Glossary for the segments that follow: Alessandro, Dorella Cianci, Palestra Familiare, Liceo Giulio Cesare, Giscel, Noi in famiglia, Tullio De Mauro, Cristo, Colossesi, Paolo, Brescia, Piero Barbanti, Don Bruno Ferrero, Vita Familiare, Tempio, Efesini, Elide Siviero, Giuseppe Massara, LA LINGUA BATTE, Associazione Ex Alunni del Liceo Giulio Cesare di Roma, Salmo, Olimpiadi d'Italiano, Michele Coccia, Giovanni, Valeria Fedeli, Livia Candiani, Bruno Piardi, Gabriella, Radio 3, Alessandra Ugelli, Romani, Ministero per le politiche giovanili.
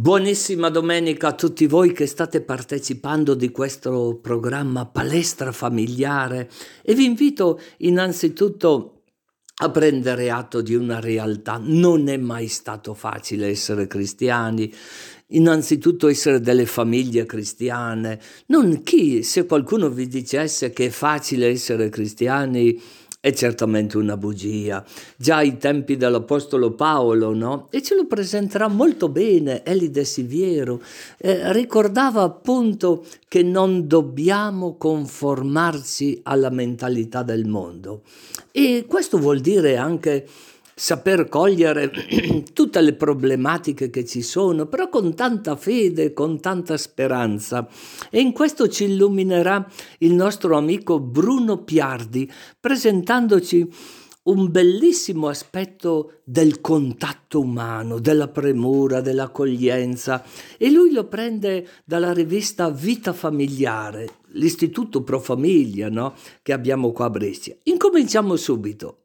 Buonissima domenica a tutti voi che state partecipando di questo programma Palestra Familiare, e vi invito innanzitutto a prendere atto di una realtà. Non è mai stato facile essere cristiani, innanzitutto essere delle famiglie cristiane. Se qualcuno vi dicesse che è facile essere cristiani, è certamente una bugia. Già ai tempi dell'Apostolo Paolo, no? E ce lo presenterà molto bene Elide Siviero. Ricordava appunto che non dobbiamo conformarci alla mentalità del mondo. E questo vuol dire anche saper cogliere tutte le problematiche che ci sono, però con tanta fede, con tanta speranza. E in questo ci illuminerà il nostro amico Bruno Piardi, presentandoci un bellissimo aspetto del contatto umano, della premura, dell'accoglienza. E lui lo prende dalla rivista Vita Familiare, l'istituto pro famiglia, no? Che abbiamo qua a Brescia. Incominciamo subito,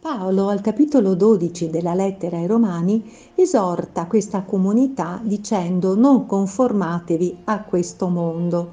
Paolo, al capitolo 12 della lettera ai Romani, esorta questa comunità dicendo: non conformatevi a questo mondo.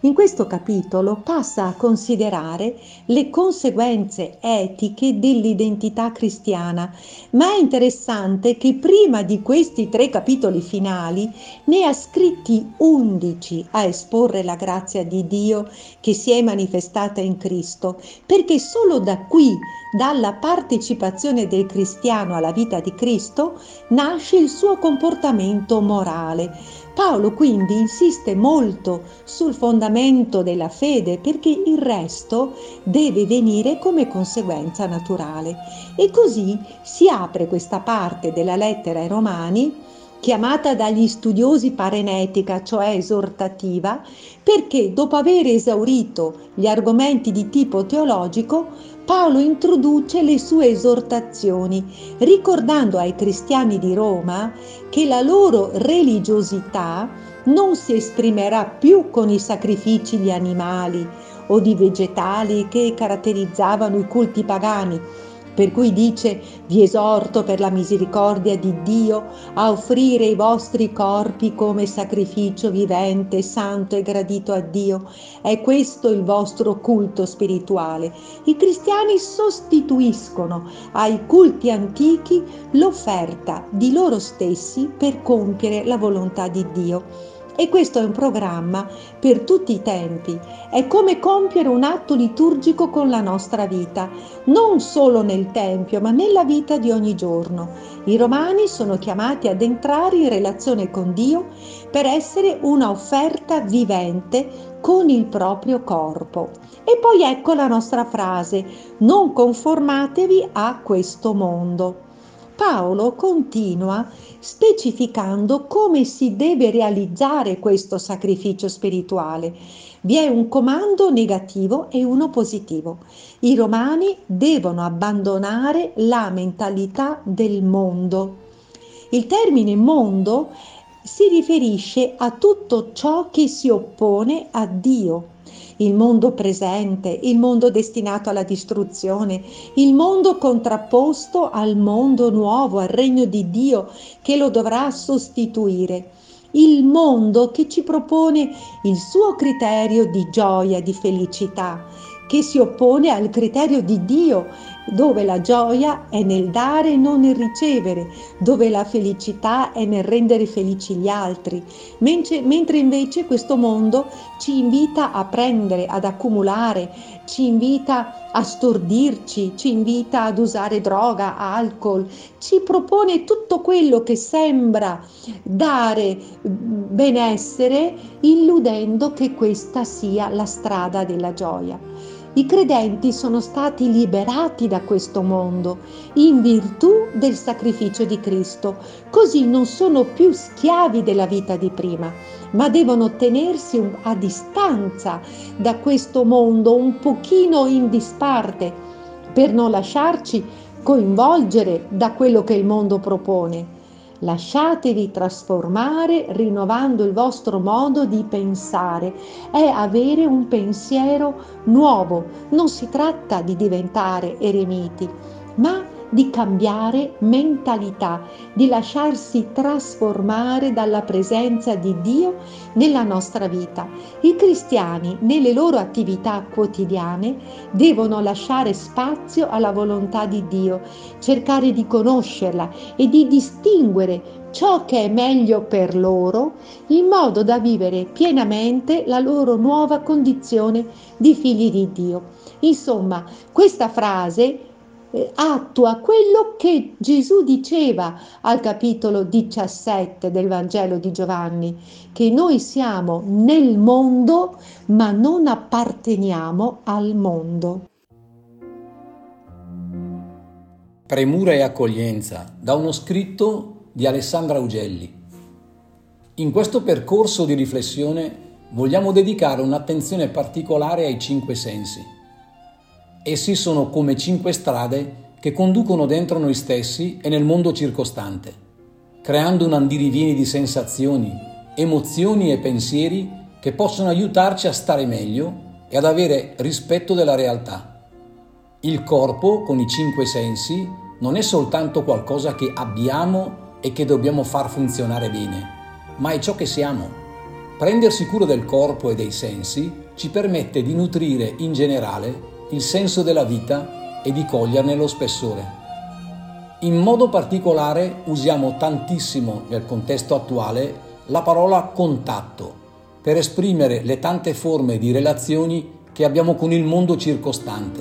In questo capitolo passa a considerare le conseguenze etiche dell'identità cristiana, ma è interessante che prima di questi 3 capitoli finali ne ha scritti 11 a esporre la grazia di Dio che si è manifestata in Cristo, perché solo da qui, dalla partecipazione del cristiano alla vita di Cristo, nasce il suo comportamento morale. Paolo quindi insiste molto sul fondamento della fede, perché il resto deve venire come conseguenza naturale. E così si apre questa parte della lettera ai Romani, chiamata dagli studiosi parenetica, cioè esortativa, perché dopo aver esaurito gli argomenti di tipo teologico, Paolo introduce le sue esortazioni, ricordando ai cristiani di Roma che la loro religiosità non si esprimerà più con i sacrifici di animali o di vegetali che caratterizzavano i culti pagani, per cui dice: vi esorto per la misericordia di Dio a offrire i vostri corpi come sacrificio vivente, santo e gradito a Dio. È questo il vostro culto spirituale. I cristiani sostituiscono ai culti antichi l'offerta di loro stessi per compiere la volontà di Dio. E questo è un programma per tutti i tempi. È come compiere un atto liturgico con la nostra vita, non solo nel Tempio, ma nella vita di ogni giorno. I Romani sono chiamati ad entrare in relazione con Dio per essere una offerta vivente con il proprio corpo. E poi ecco la nostra frase: non conformatevi a questo mondo. Paolo continua specificando come si deve realizzare questo sacrificio spirituale. Vi è un comando negativo e uno positivo. I Romani devono abbandonare la mentalità del mondo. Il termine mondo si riferisce a tutto ciò che si oppone a Dio. Il mondo presente, il mondo destinato alla distruzione, il mondo contrapposto al mondo nuovo, al regno di Dio che lo dovrà sostituire. Il mondo che ci propone il suo criterio di gioia, di felicità, che si oppone al criterio di Dio, dove la gioia è nel dare e non nel ricevere, dove la felicità è nel rendere felici gli altri, mentre invece questo mondo ci invita a prendere, ad accumulare, ci invita a stordirci, ci invita ad usare droga, alcol, ci propone tutto quello che sembra dare benessere, illudendo che questa sia la strada della gioia. I credenti sono stati liberati da questo mondo in virtù del sacrificio di Cristo, così non sono più schiavi della vita di prima, ma devono tenersi a distanza da questo mondo, un pochino in disparte, per non lasciarci coinvolgere da quello che il mondo propone. Lasciatevi trasformare rinnovando il vostro modo di pensare, è avere un pensiero nuovo. Non si tratta di diventare eremiti, ma di cambiare mentalità, di lasciarsi trasformare dalla presenza di Dio nella nostra vita. I cristiani, nelle loro attività quotidiane, devono lasciare spazio alla volontà di Dio, cercare di conoscerla e di distinguere ciò che è meglio per loro, in modo da vivere pienamente la loro nuova condizione di figli di Dio. Insomma, questa frase attua quello che Gesù diceva al capitolo 17 del Vangelo di Giovanni, che noi siamo nel mondo ma non apparteniamo al mondo. Premura e accoglienza, da uno scritto di Alessandra Ugelli. In questo percorso di riflessione vogliamo dedicare un'attenzione particolare ai 5 sensi. Essi sono come 5 strade che conducono dentro noi stessi e nel mondo circostante, creando un andirivieni di sensazioni, emozioni e pensieri che possono aiutarci a stare meglio e ad avere rispetto della realtà. Il corpo, con i 5 sensi, non è soltanto qualcosa che abbiamo e che dobbiamo far funzionare bene, ma è ciò che siamo. Prendersi cura del corpo e dei sensi ci permette di nutrire in generale il senso della vita e di coglierne lo spessore. In modo particolare usiamo tantissimo nel contesto attuale la parola contatto per esprimere le tante forme di relazioni che abbiamo con il mondo circostante.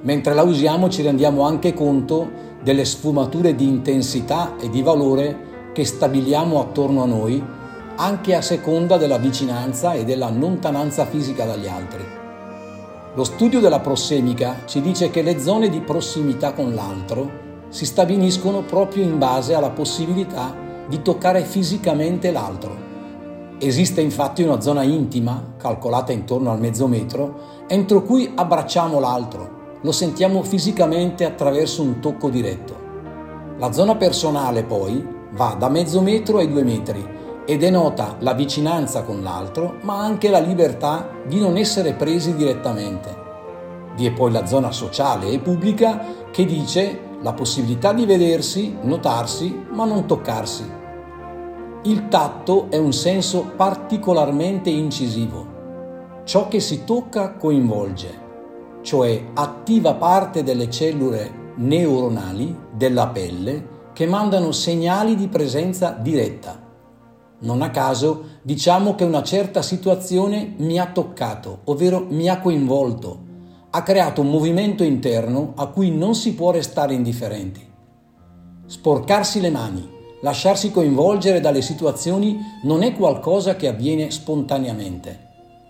Mentre la usiamo ci rendiamo anche conto delle sfumature di intensità e di valore che stabiliamo attorno a noi, anche a seconda della vicinanza e della lontananza fisica dagli altri. Lo studio della prossemica ci dice che le zone di prossimità con l'altro si stabiliscono proprio in base alla possibilità di toccare fisicamente l'altro. Esiste infatti una zona intima, calcolata intorno al mezzo metro, entro cui abbracciamo l'altro. Lo sentiamo fisicamente attraverso un tocco diretto. La zona personale poi va da mezzo metro ai 2 metri e denota la vicinanza con l'altro, ma anche la libertà di non essere presi direttamente. Vi è poi la zona sociale e pubblica che dice la possibilità di vedersi, notarsi, ma non toccarsi. Il tatto è un senso particolarmente incisivo. Ciò che si tocca coinvolge, cioè attiva parte delle cellule neuronali della pelle che mandano segnali di presenza diretta. Non a caso diciamo che una certa situazione mi ha toccato, ovvero mi ha coinvolto, ha creato un movimento interno a cui non si può restare indifferenti. Sporcarsi le mani, lasciarsi coinvolgere dalle situazioni non è qualcosa che avviene spontaneamente.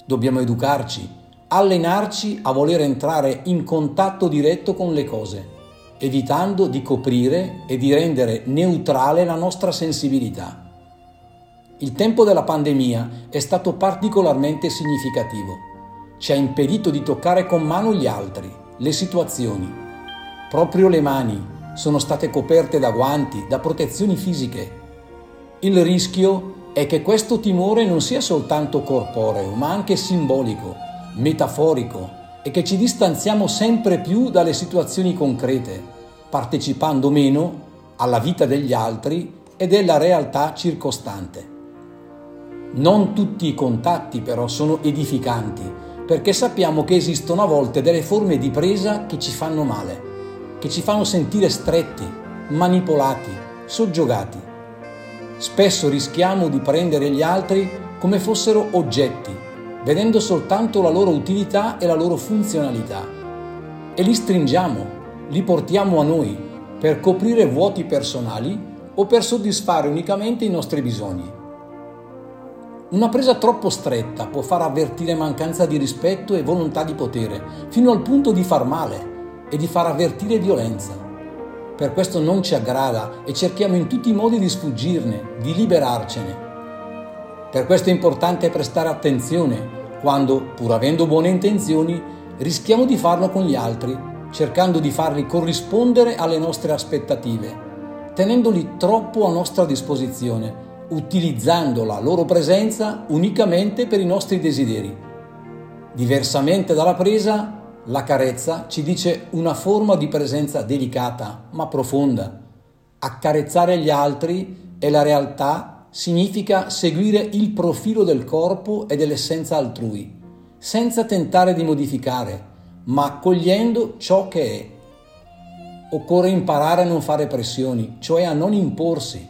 Dobbiamo educarci, allenarci a voler entrare in contatto diretto con le cose, evitando di coprire e di rendere neutrale la nostra sensibilità. Il tempo della pandemia è stato particolarmente significativo. Ci ha impedito di toccare con mano gli altri, le situazioni. Proprio le mani sono state coperte da guanti, da protezioni fisiche. Il rischio è che questo timore non sia soltanto corporeo, ma anche simbolico, metaforico, e che ci distanziamo sempre più dalle situazioni concrete, partecipando meno alla vita degli altri e della realtà circostante. Non tutti i contatti però sono edificanti, perché sappiamo che esistono a volte delle forme di presa che ci fanno male, che ci fanno sentire stretti, manipolati, soggiogati. Spesso rischiamo di prendere gli altri come fossero oggetti, vedendo soltanto la loro utilità e la loro funzionalità. E li stringiamo, li portiamo a noi per coprire vuoti personali o per soddisfare unicamente i nostri bisogni. Una presa troppo stretta può far avvertire mancanza di rispetto e volontà di potere, fino al punto di far male e di far avvertire violenza. Per questo non ci aggrada e cerchiamo in tutti i modi di sfuggirne, di liberarcene. Per questo è importante prestare attenzione quando, pur avendo buone intenzioni, rischiamo di farlo con gli altri, cercando di farli corrispondere alle nostre aspettative, tenendoli troppo a nostra disposizione, utilizzando la loro presenza unicamente per i nostri desideri. Diversamente dalla presa, La carezza ci dice una forma di presenza delicata ma profonda. Accarezzare gli altri e la realtà significa seguire il profilo del corpo e dell'essenza altrui, senza tentare di modificare, ma accogliendo ciò che è. Occorre imparare a non fare pressioni, cioè a non imporsi,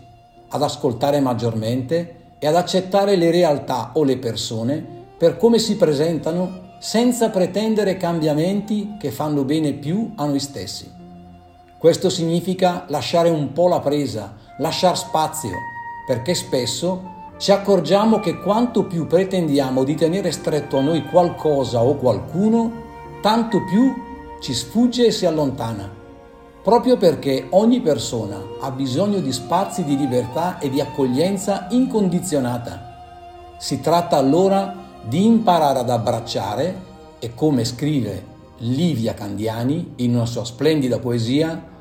ad ascoltare maggiormente e ad accettare le realtà o le persone per come si presentano, senza pretendere cambiamenti che fanno bene più a noi stessi. Questo significa lasciare un po' la presa, lasciar spazio, perché spesso ci accorgiamo che quanto più pretendiamo di tenere stretto a noi qualcosa o qualcuno, tanto più ci sfugge e si allontana, proprio perché ogni persona ha bisogno di spazi di libertà e di accoglienza incondizionata. Si tratta allora di imparare ad abbracciare e, come scrive Livia Candiani in una sua splendida poesia,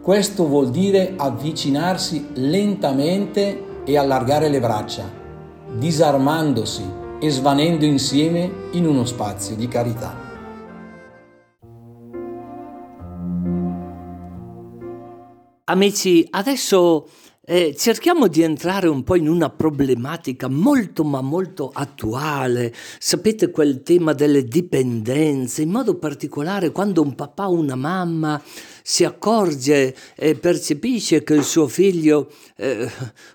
questo vuol dire avvicinarsi lentamente e allargare le braccia, disarmandosi e svanendo insieme in uno spazio di carità. Amici, adesso cerchiamo di entrare un po' in una problematica molto ma molto attuale. Sapete, quel tema delle dipendenze, in modo particolare quando un papà o una mamma si accorge e percepisce che il suo figlio,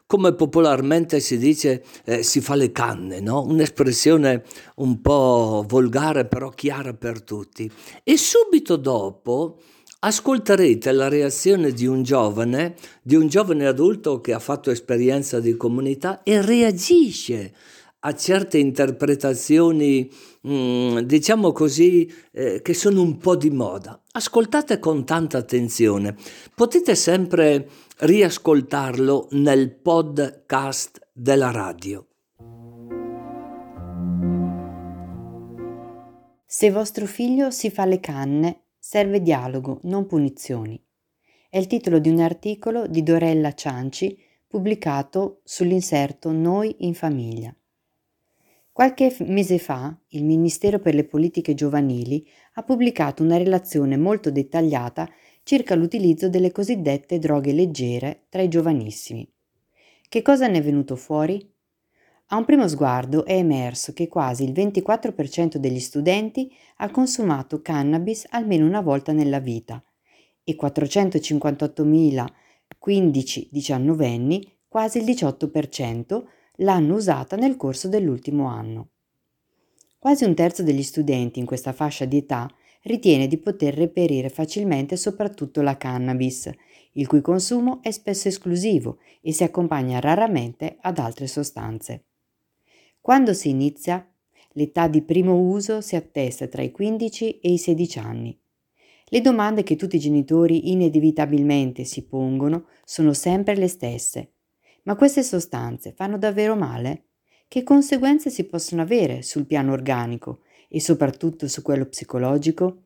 come popolarmente si dice, si fa le canne, no? Un'espressione un po' volgare però chiara per tutti. E subito dopo ascolterete la reazione di un giovane adulto che ha fatto esperienza di comunità e reagisce a certe interpretazioni, diciamo così, che sono un po' di moda. Ascoltate con tanta attenzione. Potete sempre riascoltarlo nel podcast della radio. Se vostro figlio si fa le canne, serve dialogo, non punizioni. È il titolo di un articolo di Dorella Cianci pubblicato sull'inserto Noi in famiglia. Qualche mese fa il Ministero per le politiche giovanili ha pubblicato una relazione molto dettagliata circa l'utilizzo delle cosiddette droghe leggere tra i giovanissimi. Che cosa ne è venuto fuori? A un primo sguardo è emerso che quasi il 24% degli studenti ha consumato cannabis almeno una volta nella vita e 458.000 15-19enni, quasi il 18%, l'hanno usata nel corso dell'ultimo anno. Quasi un terzo degli studenti in questa fascia di età ritiene di poter reperire facilmente soprattutto la cannabis, il cui consumo è spesso esclusivo e si accompagna raramente ad altre sostanze. Quando si inizia? L'età di primo uso si attesta tra i 15 e i 16 anni. Le domande che tutti i genitori inevitabilmente si pongono sono sempre le stesse. Ma queste sostanze fanno davvero male? Che conseguenze si possono avere sul piano organico e soprattutto su quello psicologico?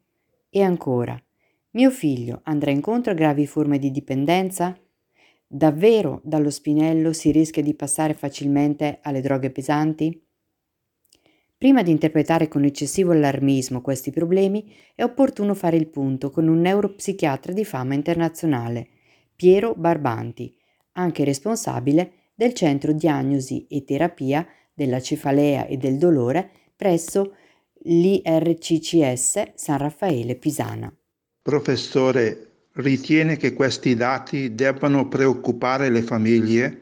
E ancora, mio figlio andrà incontro a gravi forme di dipendenza? Davvero dallo spinello si rischia di passare facilmente alle droghe pesanti? Prima di interpretare con eccessivo allarmismo questi problemi, è opportuno fare il punto con un neuropsichiatra di fama internazionale, Piero Barbanti, anche responsabile del Centro Diagnosi e Terapia della Cefalea e del Dolore presso l'IRCCS San Raffaele Pisana. Professore, ritiene che questi dati debbano preoccupare le famiglie?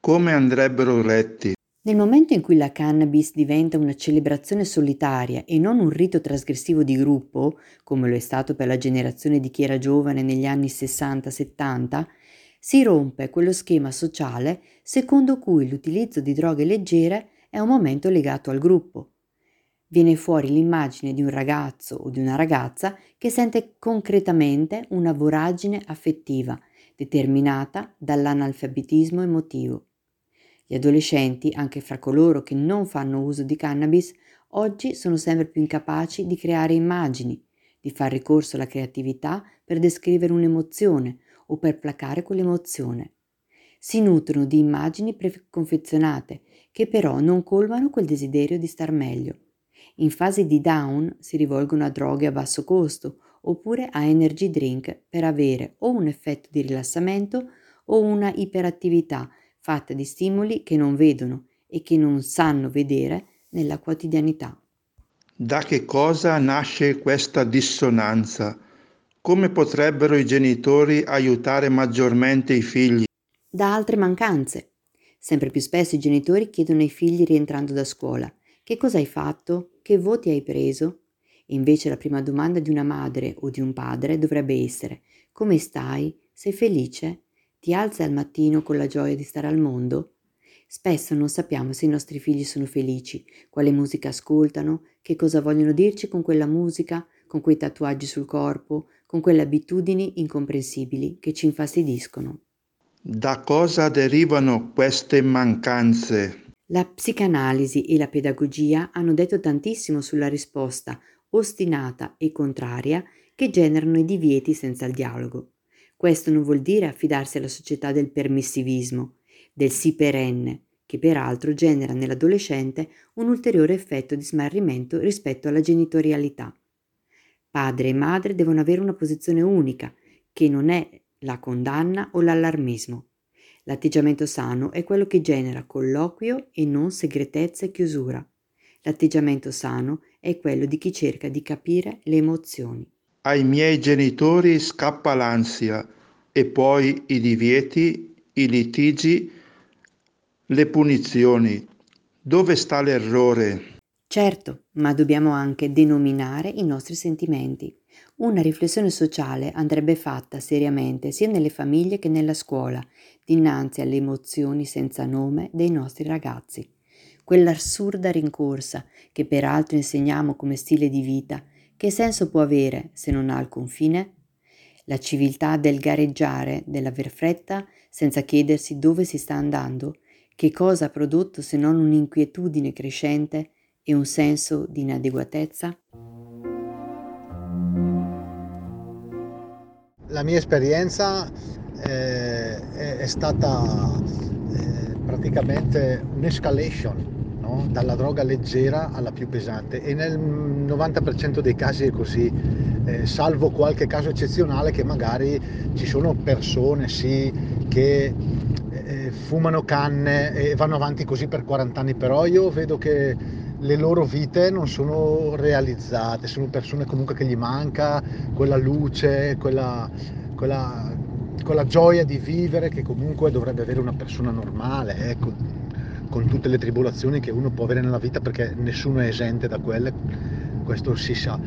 Come andrebbero letti? Nel momento in cui la cannabis diventa una celebrazione solitaria e non un rito trasgressivo di gruppo, come lo è stato per la generazione di chi era giovane negli anni 60-70, si rompe quello schema sociale secondo cui l'utilizzo di droghe leggere è un momento legato al gruppo. Viene fuori l'immagine di un ragazzo o di una ragazza che sente concretamente una voragine affettiva determinata dall'analfabetismo emotivo. Gli adolescenti, anche fra coloro che non fanno uso di cannabis, oggi sono sempre più incapaci di creare immagini, di far ricorso alla creatività per descrivere un'emozione o per placare quell'emozione. Si nutrono di immagini preconfezionate che però non colmano quel desiderio di star meglio. In fase di down si rivolgono a droghe a basso costo oppure a energy drink per avere o un effetto di rilassamento o una iperattività fatta di stimoli che non vedono e che non sanno vedere nella quotidianità. Da che cosa nasce questa dissonanza? Come potrebbero i genitori aiutare maggiormente i figli? Da altre mancanze. Sempre più spesso i genitori chiedono ai figli rientrando da scuola: che cosa hai fatto? Che voti hai preso? Invece la prima domanda di una madre o di un padre dovrebbe essere: come stai? Sei felice? Ti alzi al mattino con la gioia di stare al mondo? Spesso non sappiamo se i nostri figli sono felici, quale musica ascoltano, che cosa vogliono dirci con quella musica, con quei tatuaggi sul corpo, con quelle abitudini incomprensibili che ci infastidiscono. Da cosa derivano queste mancanze? La psicanalisi e la pedagogia hanno detto tantissimo sulla risposta ostinata e contraria che generano i divieti senza il dialogo. Questo non vuol dire affidarsi alla società del permissivismo, del sì perenne, che peraltro genera nell'adolescente un ulteriore effetto di smarrimento rispetto alla genitorialità. Padre e madre devono avere una posizione unica, che non è la condanna o l'allarmismo. L'atteggiamento sano è quello che genera colloquio e non segretezza e chiusura. L'atteggiamento sano è quello di chi cerca di capire le emozioni. Ai miei genitori scappa l'ansia e poi i divieti, i litigi, le punizioni. Dove sta l'errore? Certo, ma dobbiamo anche denominare i nostri sentimenti. Una riflessione sociale andrebbe fatta seriamente sia nelle famiglie che nella scuola, dinanzi alle emozioni senza nome dei nostri ragazzi. Quell'assurda rincorsa, che peraltro insegniamo come stile di vita, che senso può avere se non ha alcun fine? La civiltà del gareggiare, dell'aver fretta, senza chiedersi dove si sta andando, che cosa ha prodotto se non un'inquietudine crescente e un senso di inadeguatezza? La mia esperienza è stata praticamente un'escalation, no? Dalla droga leggera alla più pesante, e nel 90% dei casi è così, salvo qualche caso eccezionale che magari ci sono persone sì che fumano canne e vanno avanti così per 40 anni, però io vedo che le loro vite non sono realizzate, sono persone comunque che gli manca quella luce, quella gioia di vivere che comunque dovrebbe avere una persona normale, con tutte le tribolazioni che uno può avere nella vita, perché nessuno è esente da quelle, questo si sa.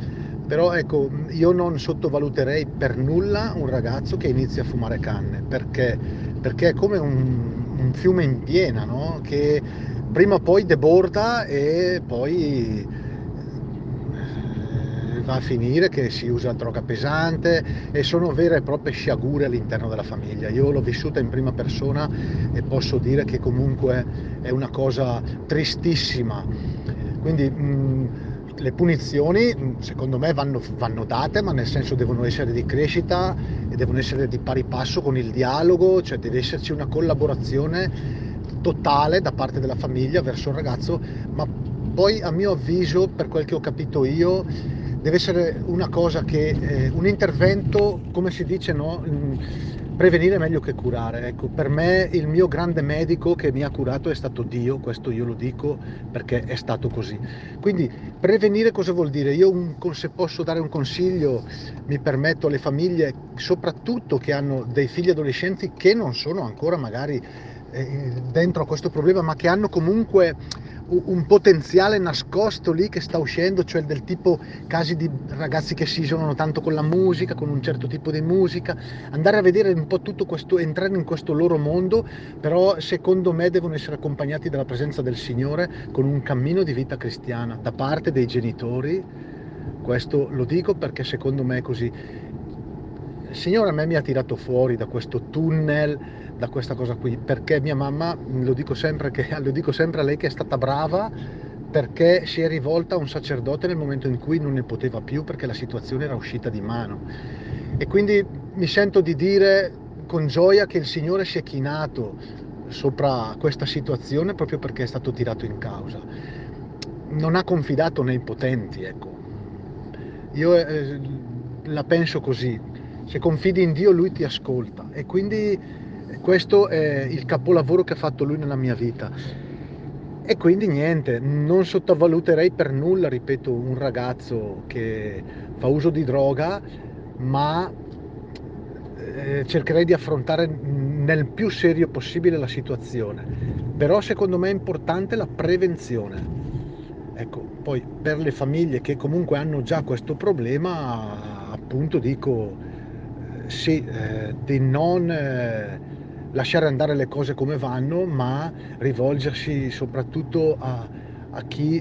Però ecco, io non sottovaluterei per nulla un ragazzo che inizia a fumare canne, perché è come un fiume in piena, no? Che prima o poi deborda e poi va a finire che si usa droga pesante, e sono vere e proprie sciagure all'interno della famiglia. Io l'ho vissuta in prima persona e posso dire che comunque è una cosa tristissima. Quindi le punizioni secondo me vanno date, ma nel senso devono essere di crescita e devono essere di pari passo con il dialogo, cioè deve esserci una collaborazione totale da parte della famiglia verso il ragazzo. Ma poi, a mio avviso, per quel che ho capito io, deve essere una cosa che un intervento, come si dice, no? Prevenire è meglio che curare. Ecco, per me il mio grande medico che mi ha curato è stato Dio, questo io lo dico perché è stato così. Quindi prevenire cosa vuol dire? Io se posso dare un consiglio, mi permetto alle famiglie, soprattutto che hanno dei figli adolescenti che non sono ancora magari dentro a questo problema, ma che hanno comunque un potenziale nascosto lì che sta uscendo, cioè del tipo casi di ragazzi che si isolano tanto con la musica, con un certo tipo di musica, andare a vedere un po' tutto questo, entrare in questo loro mondo, però secondo me devono essere accompagnati dalla presenza del Signore con un cammino di vita cristiana da parte dei genitori. Questo lo dico perché secondo me è così. Il Signore a me mi ha tirato fuori da questo tunnel, da questa cosa qui, perché mia mamma, lo dico sempre a lei, che è stata brava perché si è rivolta a un sacerdote nel momento in cui non ne poteva più, perché la situazione era uscita di mano. E quindi mi sento di dire con gioia che il Signore si è chinato sopra questa situazione proprio perché è stato tirato in causa. non ha confidato nei potenti, ecco. Io la penso così: se confidi in Dio, Lui ti ascolta, e quindi questo è il capolavoro che ha fatto Lui nella mia vita. E quindi niente, non sottovaluterei per nulla, ripeto, un ragazzo che fa uso di droga, ma cercherei di affrontare nel più serio possibile la situazione. Però secondo me è importante la prevenzione. Ecco, poi per le famiglie che comunque hanno già questo problema, appunto dico sì, di non lasciare andare le cose come vanno, ma rivolgersi soprattutto a chi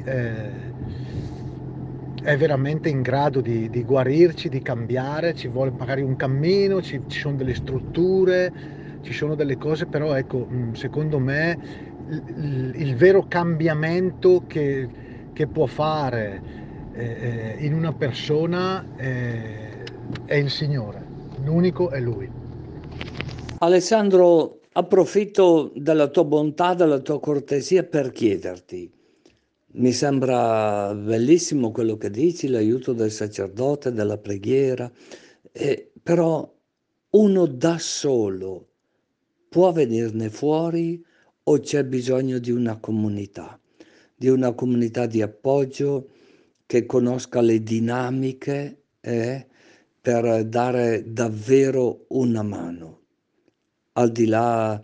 è veramente in grado di guarirci, di cambiare. Ci vuole magari un cammino, ci sono delle strutture, ci sono delle cose, però ecco, secondo me il vero cambiamento che può fare in una persona è il Signore, l'unico è Lui. Alessandro, approfitto della tua bontà, della tua cortesia per chiederti, mi sembra bellissimo quello che dici, l'aiuto del sacerdote, della preghiera, però uno da solo può venirne fuori o c'è bisogno di una comunità di appoggio che conosca le dinamiche per dare davvero una mano, al di là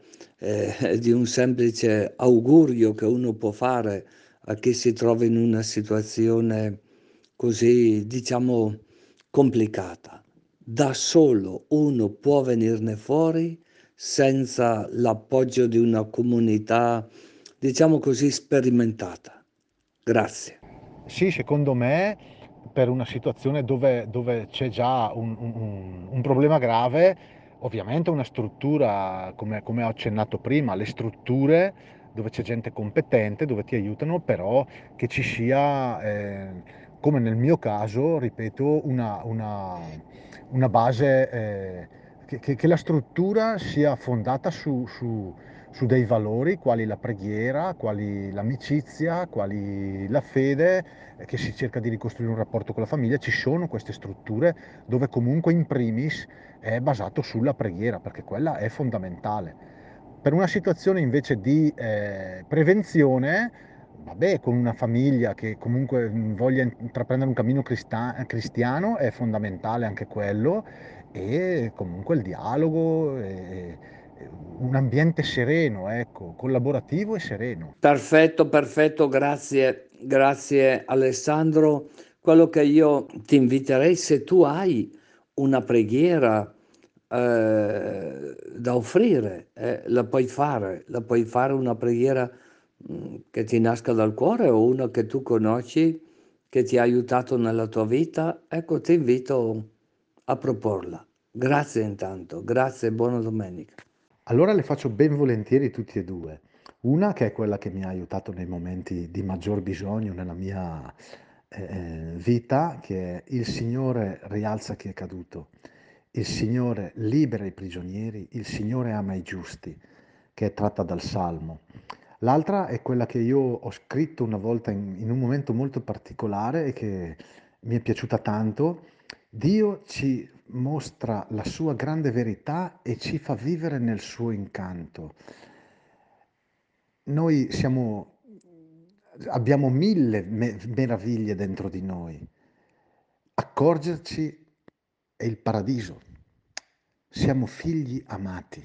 di un semplice augurio che uno può fare a chi si trova in una situazione così, diciamo, complicata. Da solo uno può venirne fuori senza l'appoggio di una comunità, diciamo così, sperimentata. Grazie. Sì, secondo me per una situazione dove c'è già un problema grave, ovviamente una struttura, come ho accennato prima, le strutture dove c'è gente competente, dove ti aiutano, però che ci sia, come nel mio caso, ripeto, una base che la struttura sia fondata su dei valori, quali la preghiera, quali l'amicizia, quali la fede, che si cerca di ricostruire un rapporto con la famiglia. Ci sono queste strutture dove comunque in primis è basato sulla preghiera, perché quella è fondamentale. Per una situazione invece di prevenzione, vabbè, con una famiglia che comunque voglia intraprendere un cammino cristiano è fondamentale anche quello, e comunque il dialogo, un ambiente sereno, ecco, collaborativo e sereno. Perfetto, grazie Alessandro. Quello che io ti inviterei, se tu hai una preghiera da offrire, la puoi fare una preghiera che ti nasca dal cuore, o una che tu conosci, che ti ha aiutato nella tua vita, ecco, ti invito a proporla. Grazie intanto, grazie, buona domenica. Allora le faccio ben volentieri tutti e due. Una che è quella che mi ha aiutato nei momenti di maggior bisogno nella mia vita, che è: il Signore rialza chi è caduto, il Signore libera i prigionieri, il Signore ama i giusti, che è tratta dal Salmo. L'altra è quella che io ho scritto una volta in un momento molto particolare e che mi è piaciuta tanto: Dio ci mostra la sua grande verità e ci fa vivere nel suo incanto. Noi abbiamo mille meraviglie dentro di noi. Accorgerci è il paradiso. Siamo figli amati.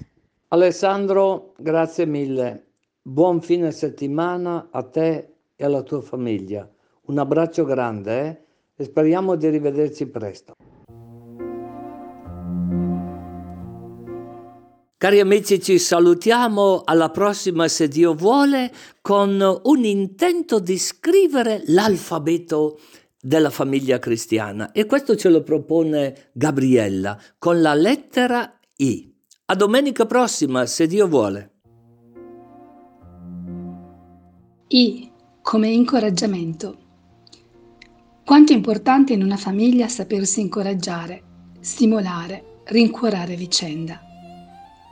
Alessandro, grazie mille. Buon fine settimana a te e alla tua famiglia. Un abbraccio grande, e speriamo di rivederci presto. Cari amici, ci salutiamo alla prossima, se Dio vuole, con un intento di scrivere l'alfabeto della famiglia cristiana, e questo ce lo propone Gabriella con la lettera I. A domenica prossima, se Dio vuole. I come incoraggiamento. Quanto è importante in una famiglia sapersi incoraggiare, stimolare, rincuorare vicenda.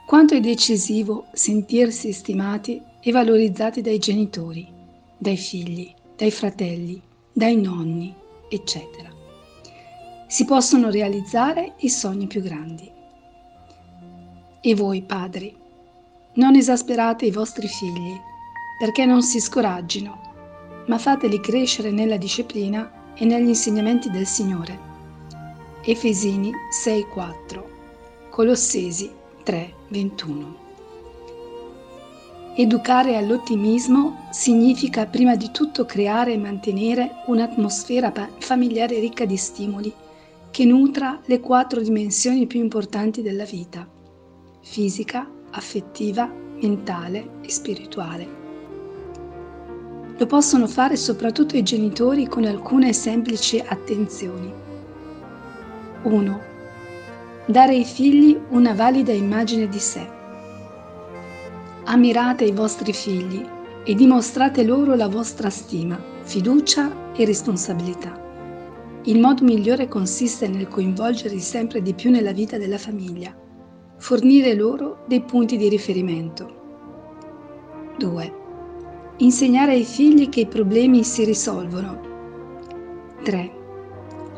Quanto è decisivo sentirsi stimati e valorizzati dai genitori, dai figli, dai fratelli, dai nonni, eccetera. Si possono realizzare i sogni più grandi. E voi, padri, non esasperate i vostri figli perché non si scoraggino, ma fateli crescere nella disciplina e negli insegnamenti del Signore. Efesini 6,4, Colossesi 3,21. Educare all'ottimismo significa prima di tutto creare e mantenere un'atmosfera familiare ricca di stimoli che nutra le 4 dimensioni più importanti della vita: fisica, affettiva, mentale e spirituale. Lo possono fare soprattutto i genitori con alcune semplici attenzioni. 1. Dare ai figli una valida immagine di sé. Ammirate i vostri figli e dimostrate loro la vostra stima, fiducia e responsabilità. Il modo migliore consiste nel coinvolgerli sempre di più nella vita della famiglia, fornire loro dei punti di riferimento. 2. Insegnare ai figli che i problemi si risolvono. 3.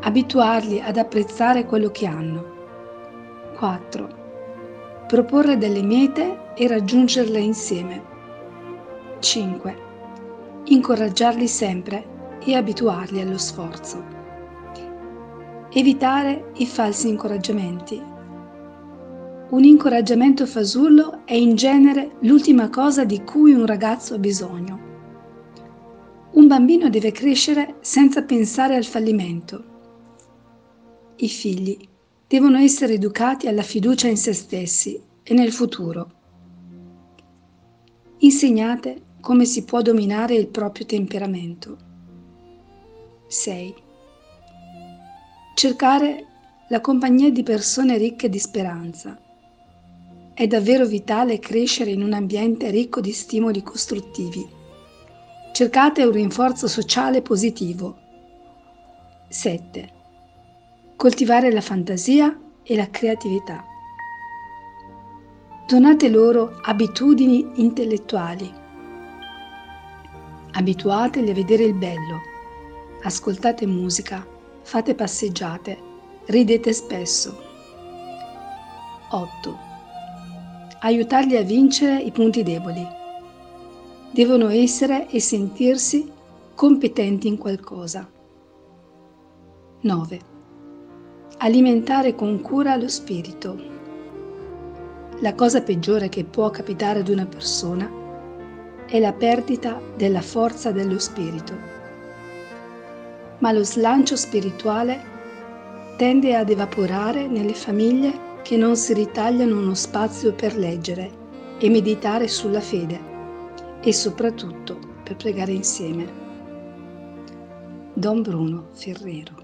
Abituarli ad apprezzare quello che hanno. 4. Proporre delle mete e raggiungerle insieme. 5. Incoraggiarli sempre e abituarli allo sforzo. Evitare i falsi incoraggiamenti. Un incoraggiamento fasullo è in genere l'ultima cosa di cui un ragazzo ha bisogno. Un bambino deve crescere senza pensare al fallimento. I figli devono essere educati alla fiducia in se stessi e nel futuro. Insegnate come si può dominare il proprio temperamento. 6. Cercare la compagnia di persone ricche di speranza. È davvero vitale crescere in un ambiente ricco di stimoli costruttivi. Cercate un rinforzo sociale positivo. 7. Coltivare la fantasia e la creatività. Donate loro abitudini intellettuali. Abituateli a vedere il bello. Ascoltate musica, fate passeggiate, ridete spesso. 8. Aiutarli a vincere i punti deboli. Devono essere e sentirsi competenti in qualcosa. 9. Alimentare con cura lo spirito. La cosa peggiore che può capitare ad una persona è la perdita della forza dello spirito. Ma lo slancio spirituale tende ad evaporare nelle famiglie che non si ritagliano uno spazio per leggere e meditare sulla fede e soprattutto per pregare insieme. Don Bruno Ferrero.